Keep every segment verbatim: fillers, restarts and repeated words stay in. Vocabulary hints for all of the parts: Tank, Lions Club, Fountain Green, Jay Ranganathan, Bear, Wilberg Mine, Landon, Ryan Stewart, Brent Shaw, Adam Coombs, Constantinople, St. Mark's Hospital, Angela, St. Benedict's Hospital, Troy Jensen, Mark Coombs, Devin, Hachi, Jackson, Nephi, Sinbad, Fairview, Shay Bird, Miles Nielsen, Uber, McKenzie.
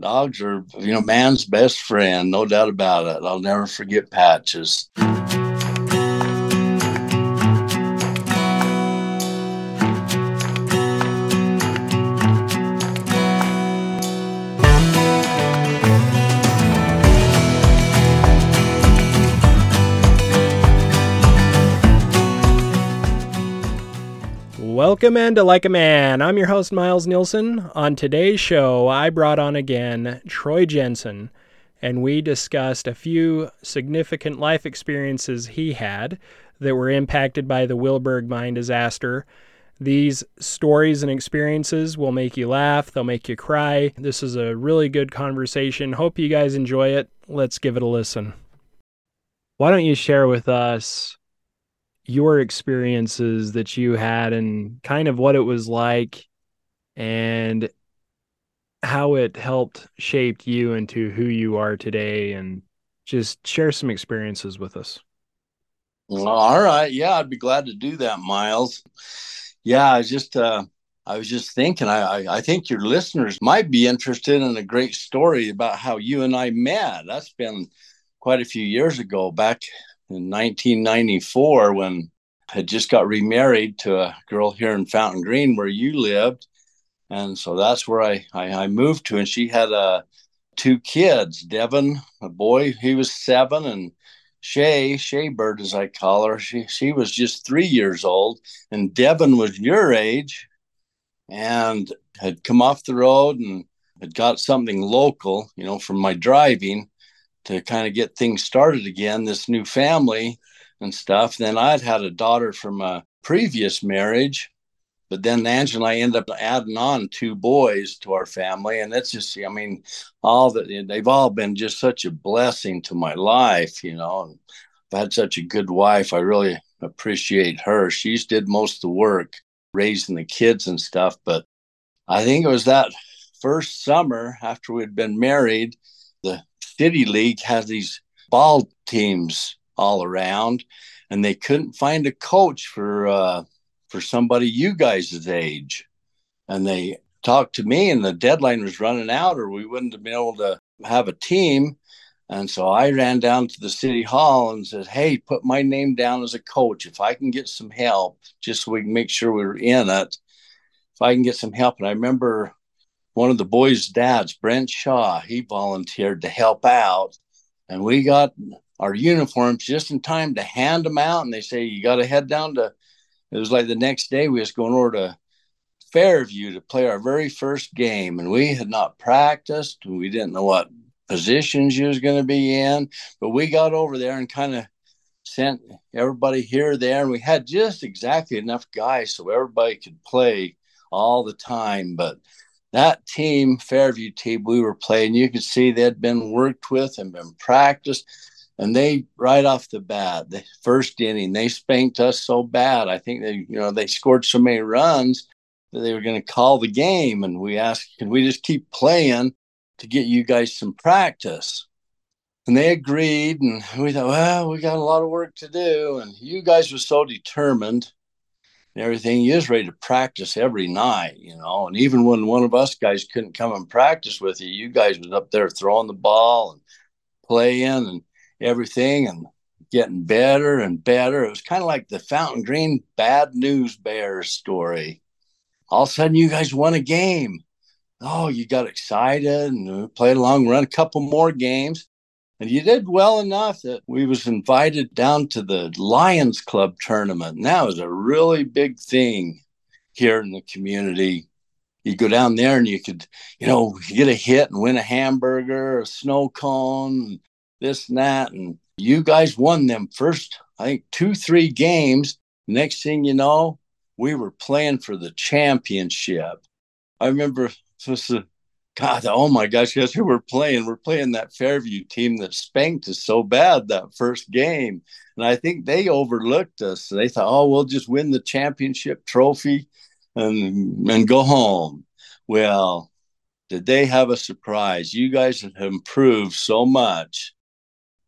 Dogs are, you know, man's best friend, no doubt about it. I'll never forget Patches. Welcome in to Like a Man. I'm your host, Miles Nielsen. On today's show, I brought on again Troy Jensen, and we discussed a few significant life experiences he had that were impacted by the Wilberg Mine disaster. These stories and experiences will make you laugh, they'll make you cry. This is a really good conversation. Hope you guys enjoy it. Let's give it a listen. Why don't you share with us your experiences that you had and kind of what it was like and how it helped shape you into who you are today, and just share some experiences with us. All right. Yeah. I'd be glad to do that, Miles. Yeah. I just, uh, I was just thinking, I, I, I think your listeners might be interested in a great story about how you and I met. That's been quite a few years ago, back in nineteen ninety-four, when I just got remarried to a girl here in Fountain Green where you lived. And so that's where I, I, I moved to. And she had uh, two kids, Devin, a boy, he was seven, and Shay, Shay Bird, as I call her, she, she was just three years old. And Devin was your age and had come off the road and had got something local, you know, from my driving, to kind of get things started again, this new family and stuff. Then I'd had a daughter from a previous marriage, but then Angela and I ended up adding on two boys to our family. And that's just, I mean, all that, they've all been just such a blessing to my life, you know. And I've had such a good wife. I really appreciate her. She's did most of the work raising the kids and stuff. But I think it was that first summer after we'd been married, the City League has these ball teams all around, and they couldn't find a coach for uh, for somebody you guys' age. And they talked to me, and the deadline was running out, or we wouldn't have been able to have a team. And so I ran down to the city hall and said, hey, put my name down as a coach. If I can get some help, just so we can make sure we're in it, if I can get some help. And I remember one of the boys' dads, Brent Shaw, he volunteered to help out. And we got our uniforms just in time to hand them out. And they say, you got to head down to, it was like the next day we was going over to Fairview to play our very first game. And we had not practiced. We didn't know what positions you was going to be in. But we got over there and kind of sent everybody here, there. And we had just exactly enough guys so everybody could play all the time. But that team, Fairview team, we were playing, you could see they'd been worked with and been practiced. And they, right off the bat, the first inning, they spanked us so bad. I think they, you know, they scored so many runs that they were going to call the game. And we asked, can we just keep playing to get you guys some practice? And they agreed. And we thought, well, we got a lot of work to do. And you guys were so determined and everything, you was ready to practice every night, you know. And even when one of us guys couldn't come and practice with you, you guys was up there throwing the ball and playing and everything and getting better and better. It was kind of like the Fountain Green Bad News Bears story. All of a sudden, you guys won a game. Oh, you got excited and played along, run a couple more games. And you did well enough that we was invited down to the Lions Club tournament. And that was a really big thing here in the community. You go down there and you could, you know, get a hit and win a hamburger, a snow cone, this and that. And you guys won them first, I think, two, three games. Next thing you know, we were playing for the championship. I remember this was God, oh my gosh, guess who we're playing? We're playing that Fairview team that spanked us so bad that first game. And I think they overlooked us. They thought, oh, we'll just win the championship trophy and and go home. Well, did they have a surprise? You guys have improved so much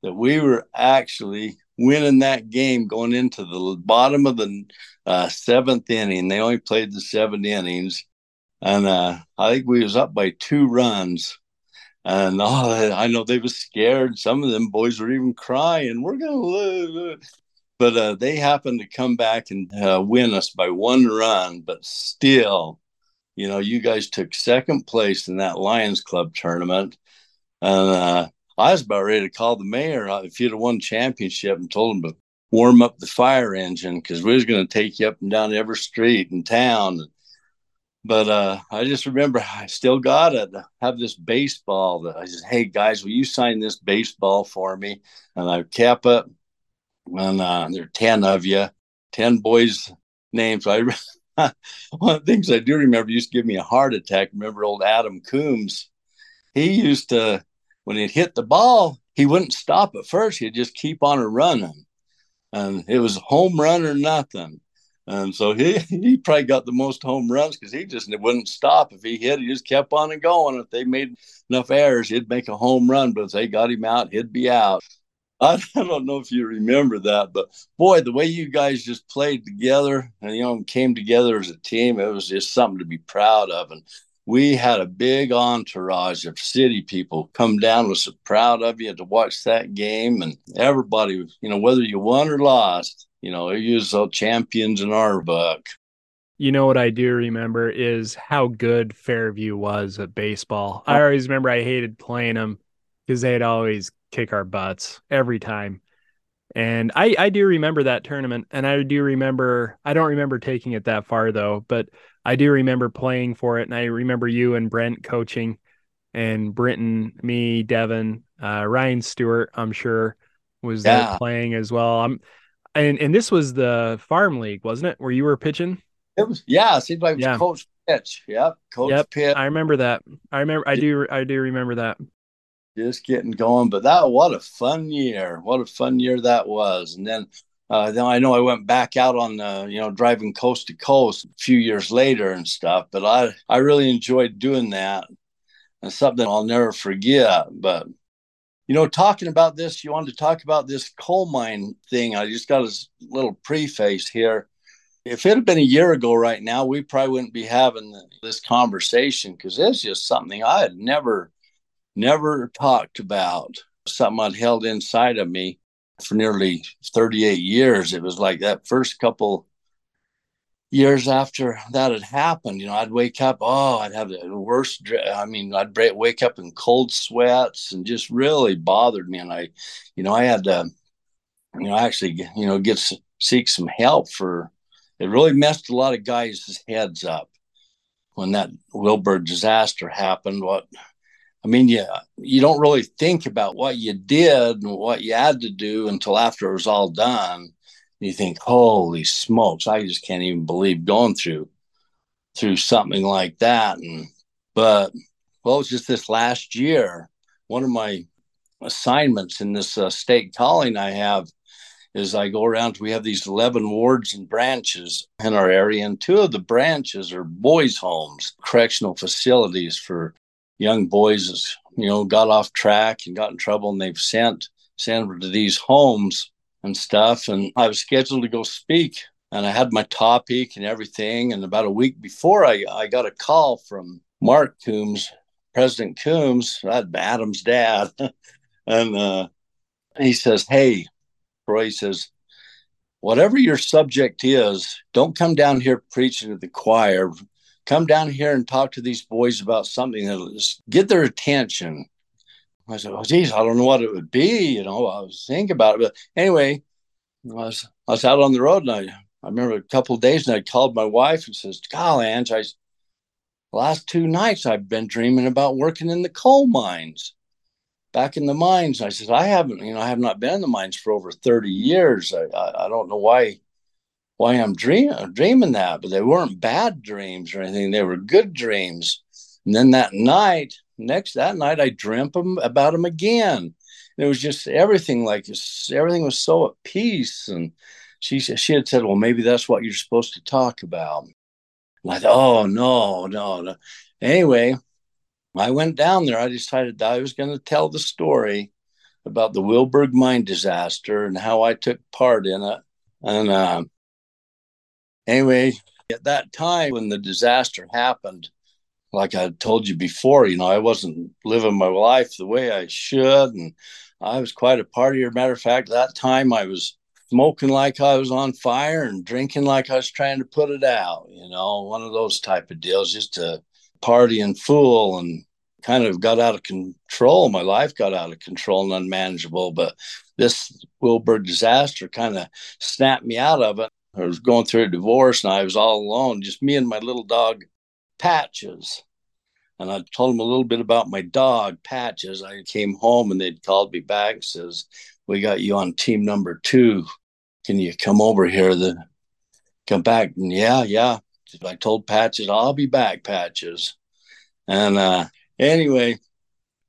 that we were actually winning that game going into the bottom of the uh, seventh inning. They only played the seven innings. And uh, I think we was up by two runs. And oh, I know they were scared. Some of them boys were even crying, we're going to lose. But uh, they happened to come back and uh, win us by one run. But still, you know, you guys took second place in that Lions Club tournament. And uh, I was about ready to call the mayor if you'd have won championship and told him to warm up the fire engine, because we was going to take you up and down every street in town. But uh, I just remember I still got it. I have this baseball that I said, hey, guys, will you sign this baseball for me? And I cap it. And uh, there are ten of you, ten boys' names. I, one of the things I do remember used to give me a heart attack. Remember old Adam Coombs? He used to, when he'd hit the ball, he wouldn't stop at first. He'd just keep on running. And it was home run or nothing. And so he, he probably got the most home runs because he just wouldn't stop. If he hit, he just kept on and going. If they made enough errors, he'd make a home run. But if they got him out, he'd be out. I don't know if you remember that, but boy, the way you guys just played together and, you know, came together as a team, it was just something to be proud of. And we had a big entourage of city people come down, was so proud of you to watch that game. And everybody, you know, whether you won or lost, you know, you was all champions in our book. You know what I do remember is how good Fairview was at baseball. I always remember I hated playing them because they'd always kick our butts every time. And I, I do remember that tournament. And I do remember, I don't remember taking it that far though, but I do remember playing for it. And I remember you and Brent coaching, and Brenton, me, Devin, uh, Ryan Stewart, I'm sure was yeah. there playing as well. I'm, and, and this was the farm league, wasn't it? Where you were pitching? It was, yeah. It seemed like it was yeah. Coach Pitch. Yep. Coach yep. Pitch. I remember that. I remember, I do, I do remember that. Just getting going, but that what a fun year! What a fun year that was. And then, uh, then I know I went back out on the, you know, driving coast to coast a few years later and stuff. But I I really enjoyed doing that, and something I'll never forget. But you know, talking about this, you wanted to talk about this coal mine thing. I just got a little preface here. If it had been a year ago right now, we probably wouldn't be having this conversation, because it's just something I had never. Never talked about, something I'd held inside of me for nearly thirty-eight years. It was like that first couple years after that had happened, you know, I'd wake up, oh, I'd have the worst, I mean, I'd wake up in cold sweats, and just really bothered me. And I, you know, I had to, you know, actually, you know, get seek some help for, it really messed a lot of guys' heads up when that Wilberg disaster happened. What, I mean, yeah, you don't really think about what you did and what you had to do until after it was all done. You think, holy smokes, I just can't even believe going through through something like that. And but, well, it was just this last year, one of my assignments in this uh, state calling I have is I go around, we have these eleven wards and branches in our area, and two of the branches are boys' homes, correctional facilities for young boys, you know, got off track and got in trouble, and they've sent sent them to these homes and stuff. And I was scheduled to go speak, and I had my topic and everything. And about a week before, I, I got a call from Mark Coombs, President Coombs, Adam's dad. and uh, he says, hey, Troy, he says, whatever your subject is, don't come down here preaching to the choir. Come down here and talk to these boys about something that'll just get their attention. I said, oh, geez, I don't know what it would be. You know, I was thinking about it. But anyway, I was, I was out on the road, and I, I remember a couple of days, and I called my wife and says, golly, Ange, I, last two nights I've been dreaming about working in the coal mines, back in the mines. I said, I haven't, you know, I have not been in the mines for over thirty years. I, I, I don't know why. Why I'm dreaming, dreaming that, but they weren't bad dreams or anything. They were good dreams. And then that night, next that night, I dreamt them, about them again. And it was just everything, like everything was so at peace. And she she had said, well, maybe that's what you're supposed to talk about. And I thought, oh, no, no, no. Anyway, I went down there. I decided that I was going to tell the story about the Wilberg Mine disaster and how I took part in it. And, um, uh, Anyway, at that time when the disaster happened, like I told you before, you know, I wasn't living my life the way I should. And I was quite a partier. Matter of fact, that time I was smoking like I was on fire and drinking like I was trying to put it out. You know, one of those type of deals, just to party and fool, and kind of got out of control. My life got out of control and unmanageable. But this Wilberg disaster kind of snapped me out of it. I was going through a divorce and I was all alone, just me and my little dog, Patches. And I told him a little bit about my dog, Patches. I came home and they'd called me back and says, "We got you on team number two. Can you come over here?" Then come back. And yeah, yeah. I told Patches, "I'll be back, Patches." And uh, anyway,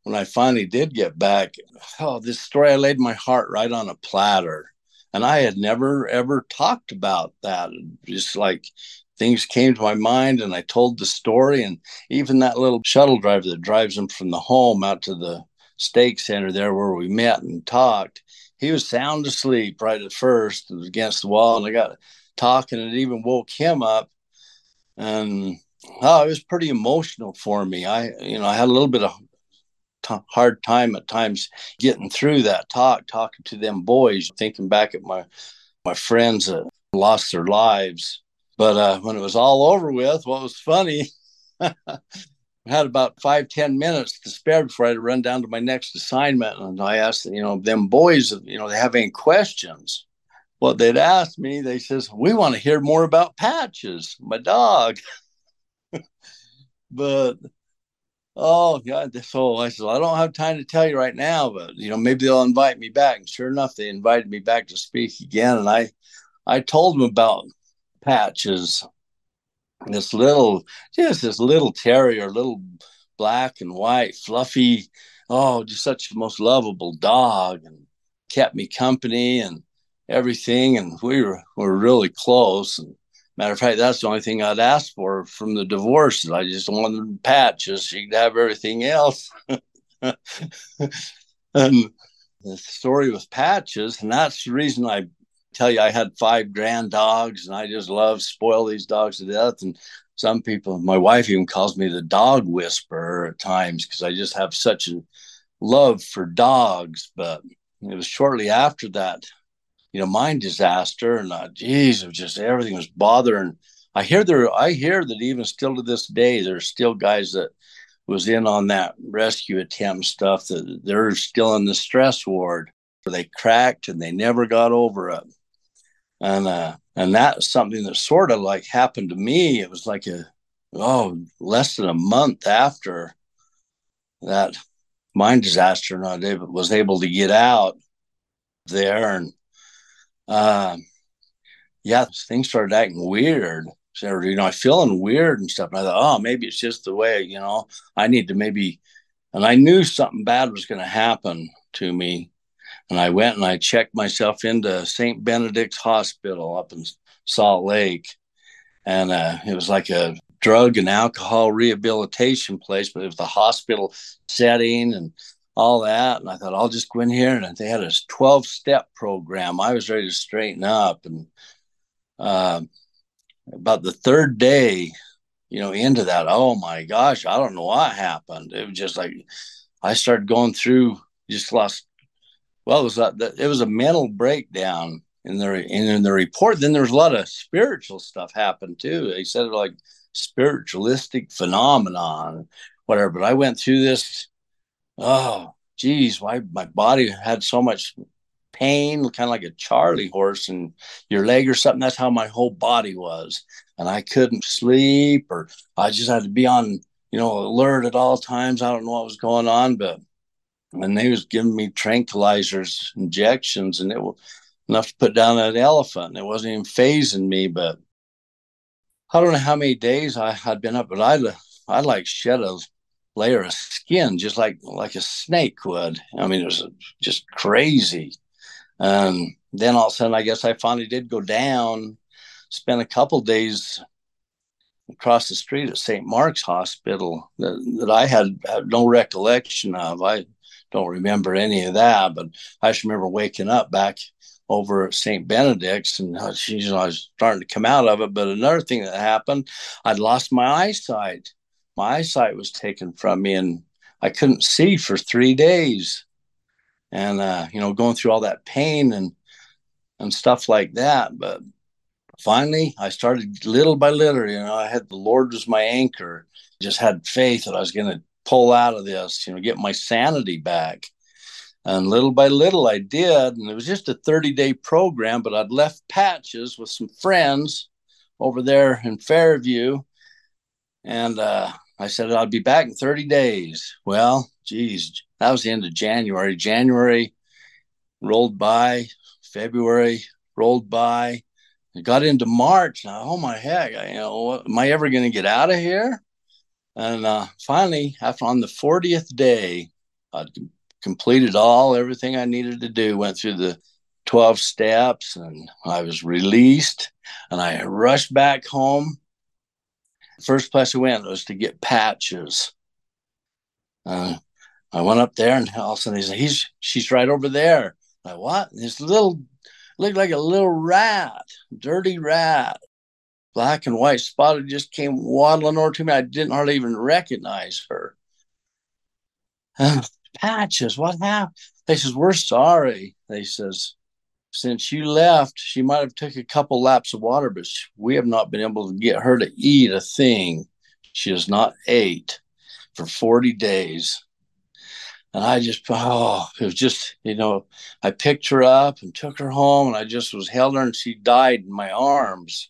when I finally did get back, oh, this story, I laid my heart right on a platter. And I had never, ever talked about that. Just like things came to my mind and I told the story. And even that little shuttle driver that drives them from the home out to the stake center there where we met and talked, he was sound asleep right at first against the wall. And I got talking and it even woke him up. And oh, it was pretty emotional for me. I, you know, I had a little bit of t- hard time at times getting through that talk, talking to them boys, thinking back at my, my friends that lost their lives. But uh, when it was all over with, what was funny, I had about five, ten minutes to spare before I had to run down to my next assignment. And I asked, you know, them boys, you know, they have any questions. Well, they'd asked me, they says, "We want to hear more about Patches, my dog." But, oh, God, so I said, "I don't have time to tell you right now, but, you know, maybe they'll invite me back." And sure enough, they invited me back to speak again. And I, I told them about Patches, this little, just this little terrier, little black and white, fluffy, oh, just such the most lovable dog, and kept me company and everything. And we were, we were really close. And matter of fact, that's the only thing I'd asked for from the divorce. I just wanted Patches. She could have everything else. And the story with Patches, and that's the reason I tell you I had five grand dogs, and I just love spoil these dogs to death. And some people, my wife even calls me the dog whisperer at times because I just have such a love for dogs. But it was shortly after that, you know, mine disaster, and uh, geez, it was just everything was bothering. I hear there, I hear that even still to this day, there's still guys that was in on that rescue attempt stuff that they're still in the stress ward. They cracked and they never got over it. And uh, and that's something that sort of like happened to me. It was like a, oh, less than a month after that mine disaster, and I was able to get out there. And uh, yeah, things started acting weird. So, you know, I'm feeling weird and stuff. And I thought, oh, maybe it's just the way, you know, I need to maybe, and I knew something bad was going to happen to me. And I went and I checked myself into Saint Benedict's Hospital up in Salt Lake. And uh, it was like a drug and alcohol rehabilitation place, but it was the hospital setting and all that. And I thought, I'll just go in here. And they had a twelve-step program. I was ready to straighten up. And uh, about the third day, you know, into that, oh, my gosh, I don't know what happened. It was just like I started going through, just lost. Well, it was, a, it was a mental breakdown in the, in the report. Then there was a lot of spiritual stuff happened, too. They said it like spiritualistic phenomenon, whatever. But I went through this, oh, geez, why my body had so much pain, kind of like a Charlie horse in your leg or something. That's how my whole body was. And I couldn't sleep, or I just had to be on, you know, alert at all times. I don't know what was going on, but. And they was giving me tranquilizers, injections, and it was enough to put down an elephant. And it wasn't even phasing me, but I don't know how many days I had been up, but I I like shed a layer of skin, just like like a snake would. I mean, it was just crazy. Um, then all of a sudden, I guess I finally did go down, spent a couple days across the street at Saint Mark's Hospital that, that I had, had no recollection of. I don't remember any of that, but I just remember waking up back over at Saint Benedict's, and uh, geez, I was starting to come out of it. But another thing that happened, I'd lost my eyesight. my eyesight was taken from me, and I couldn't see for three days. And, uh, you know, going through all that pain and, and stuff like that. But finally, I started little by little, you know, I had the Lord was my anchor. Just had faith that I was going to pull out of this, you know, get my sanity back. And little by little I did. And it was just a thirty-day program, but I'd left patches with some friends over there in Fairview. And uh, I said, I'd be back in thirty days. Well, geez, that was the end of January. January rolled by, February rolled by. I got into March. And I, oh, my heck, I, you know, what, am I ever going to get out of here? And uh, finally, after on the fortieth day, I completed all, everything I needed to do, went through the twelve steps, and I was released, and I rushed back home. First place I went was to get patches. Uh, I went up there, and all of a sudden, he said, he's, she's right over there. I'm like, what? And this little, looked like a little rat, dirty rat. Black and white spotted, just came waddling over to me. I didn't hardly even recognize her. Uh, Patches, what happened? They says, we're sorry. They says, since you left, she might have took a couple laps of water, but we have not been able to get her to eat a thing. She has not ate for forty days. And I just, oh, it was just, you know, I picked her up and took her home, and I just was held her, and she died in my arms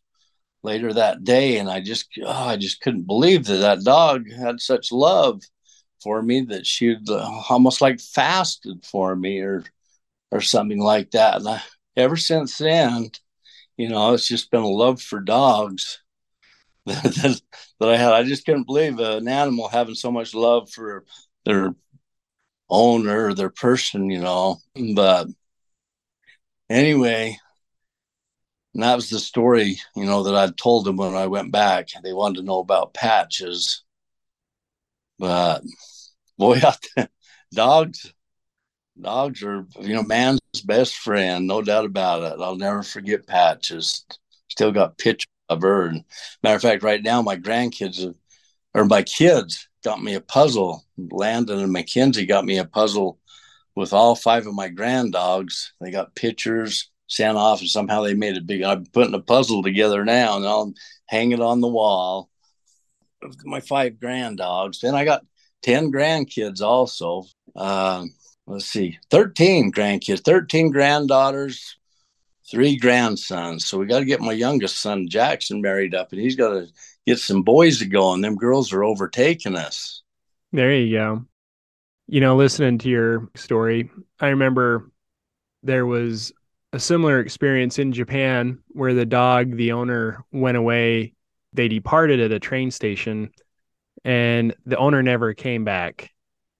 later that day. And I just, oh, I just couldn't believe that that dog had such love for me, that she almost like fasted for me or, or something like that. And I, ever since then, you know, it's just been a love for dogs that, that, that I had. I just couldn't believe an animal having so much love for their owner, their person, you know, but anyway, and that was the story, you know, that I told them when I went back. They wanted to know about patches. But, boy, dogs, dogs are, you know, man's best friend, no doubt about it. I'll never forget patches. Still got pictures of her. And matter of fact, right now, my grandkids, or my kids got me a puzzle. Landon and McKenzie got me a puzzle with all five of my granddogs. They got pictures sent off, and somehow they made it big. I'm putting a puzzle together now, and I'll hang it on the wall. My five grand dogs. Then I got ten grandkids also. Uh, let's see, thirteen grandkids, thirteen granddaughters, three grandsons. So we got to get my youngest son, Jackson, married up, and he's got to get some boys to go, and them girls are overtaking us. There you go. You know, listening to your story, I remember there was a similar experience in Japan where the dog, the owner, went away. They departed at a train station, and the owner never came back,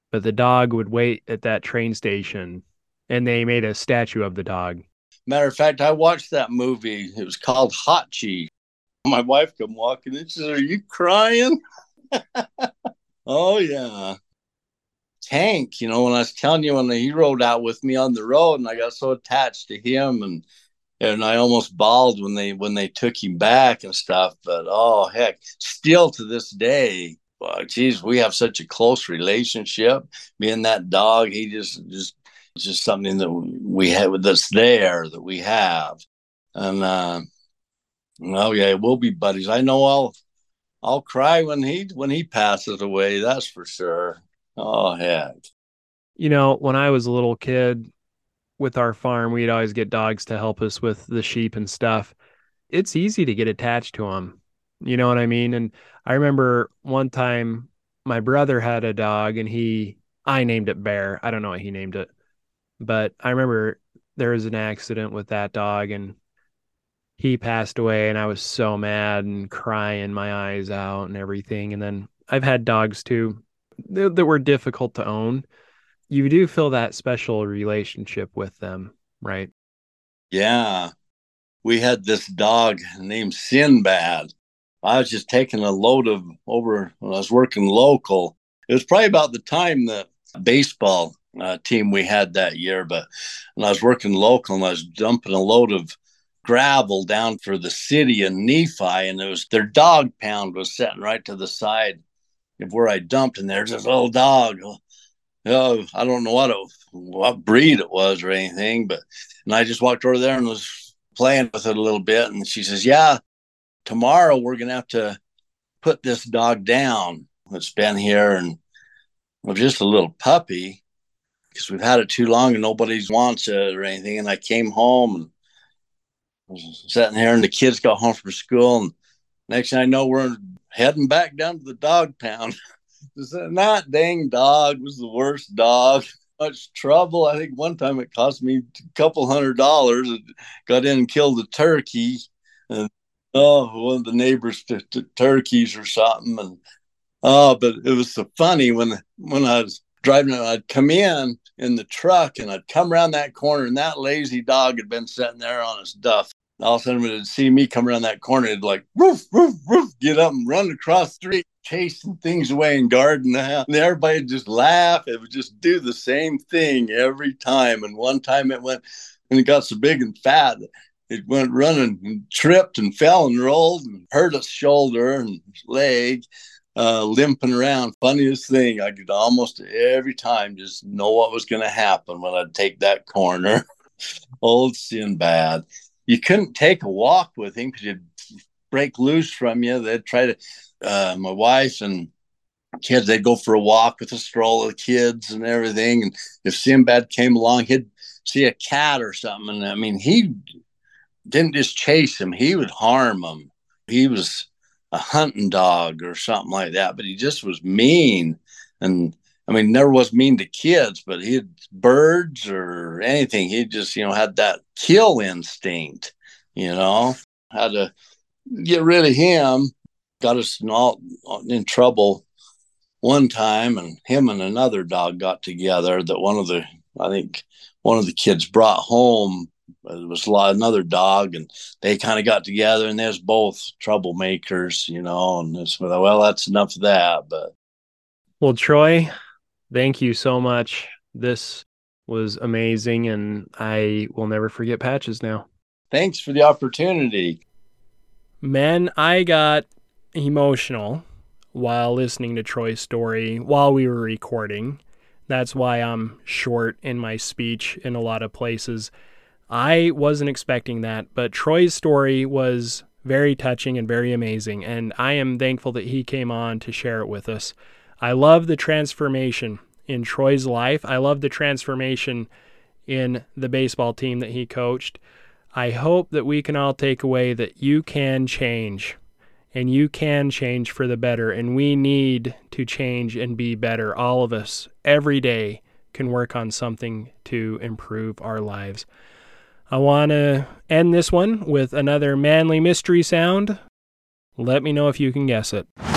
but the dog would wait at that train station, and they made a statue of the dog. Matter of fact, I watched that movie. It was called Hachi. My wife come walking and she says, are you crying? Oh, yeah. Tank, you know, when I was telling you, when he rode out with me on the road, and I got so attached to him, and And I almost bawled when they when they took him back and stuff. But, oh, heck, still to this day, well, geez, we have such a close relationship. Me and that dog, he just, just, just something that we have that's there that we have. And, uh, oh, yeah, we'll be buddies. I know I'll I'll cry when he when he passes away, that's for sure. Oh, heck. You know, when I was a little kid, with our farm, we'd always get dogs to help us with the sheep and stuff. It's easy to get attached to them. You know what I mean? And I remember one time my brother had a dog, and he, I named it Bear. I don't know what he named it, but I remember there was an accident with that dog, and he passed away, and I was so mad and crying my eyes out and everything. And then I've had dogs too that were difficult to own. You do feel that special relationship with them, right? Yeah. We had this dog named Sinbad. I was just taking a load of over when I was working local. It was probably about the time the baseball uh, team we had that year, but when I was working local, and I was dumping a load of gravel down for the city in Nephi, and it was their dog pound was sitting right to the side of where I dumped, and there's this little dog. Oh, I don't know what it, what breed it was or anything, but and I just walked over there and was playing with it a little bit, and she says, "Yeah, tomorrow we're gonna have to put this dog down. It's been here and was just a little puppy because we've had it too long and nobody wants it or anything." And I came home and I was sitting here, and the kids got home from school, and next thing I know, we're heading back down to the dog pound. And that dang dog was the worst dog. Much trouble. I think one time it cost me a couple hundred dollars. It got in and killed a turkey, and oh, one of the neighbors' t- t- turkeys or something. And oh, but it was so funny when when I was driving, I'd come in in the truck, and I'd come around that corner, and that lazy dog had been sitting there on his duff. All of a sudden, when it'd see me come around that corner, it'd like, woof, woof, woof, get up and run across the street, chasing things away and guarding the house. And everybody would just laugh. It would just do the same thing every time. And one time it went, and it got so big and fat, it went running and tripped and fell and rolled and hurt its shoulder and leg, uh, limping around. Funniest thing, I could almost every time just know what was going to happen when I'd take that corner. Old Sinbad. You couldn't take a walk with him because he'd break loose from you. They'd try to, uh, my wife and kids, they'd go for a walk with a stroller, the kids and everything. And if Sinbad came along, he'd see a cat or something. And I mean, he didn't just chase him. He would harm him. He was a hunting dog or something like that, but he just was mean. And I mean, never was mean to kids, but he had birds or anything. He just, you know, had that kill instinct, you know, had to get rid of him. Got us in, all, in trouble one time, and him and another dog got together that one of the, I think one of the kids brought home. It was a lot, another dog, and they kind of got together, and there's both troublemakers, you know, and it's, well, that's enough of that. But. Well, Troy, thank you so much. This was amazing, and I will never forget Patches now. Thanks for the opportunity. Man, I got emotional while listening to Troy's story while we were recording. That's why I'm short in my speech in a lot of places. I wasn't expecting that, but Troy's story was very touching and very amazing, and I am thankful that he came on to share it with us. I love the transformation in Troy's life. I love the transformation in the baseball team that he coached. I hope that we can all take away that you can change, and you can change for the better, and we need to change and be better. All of us, every day, can work on something to improve our lives. I want to end this one with another manly mystery sound. Let me know if you can guess it.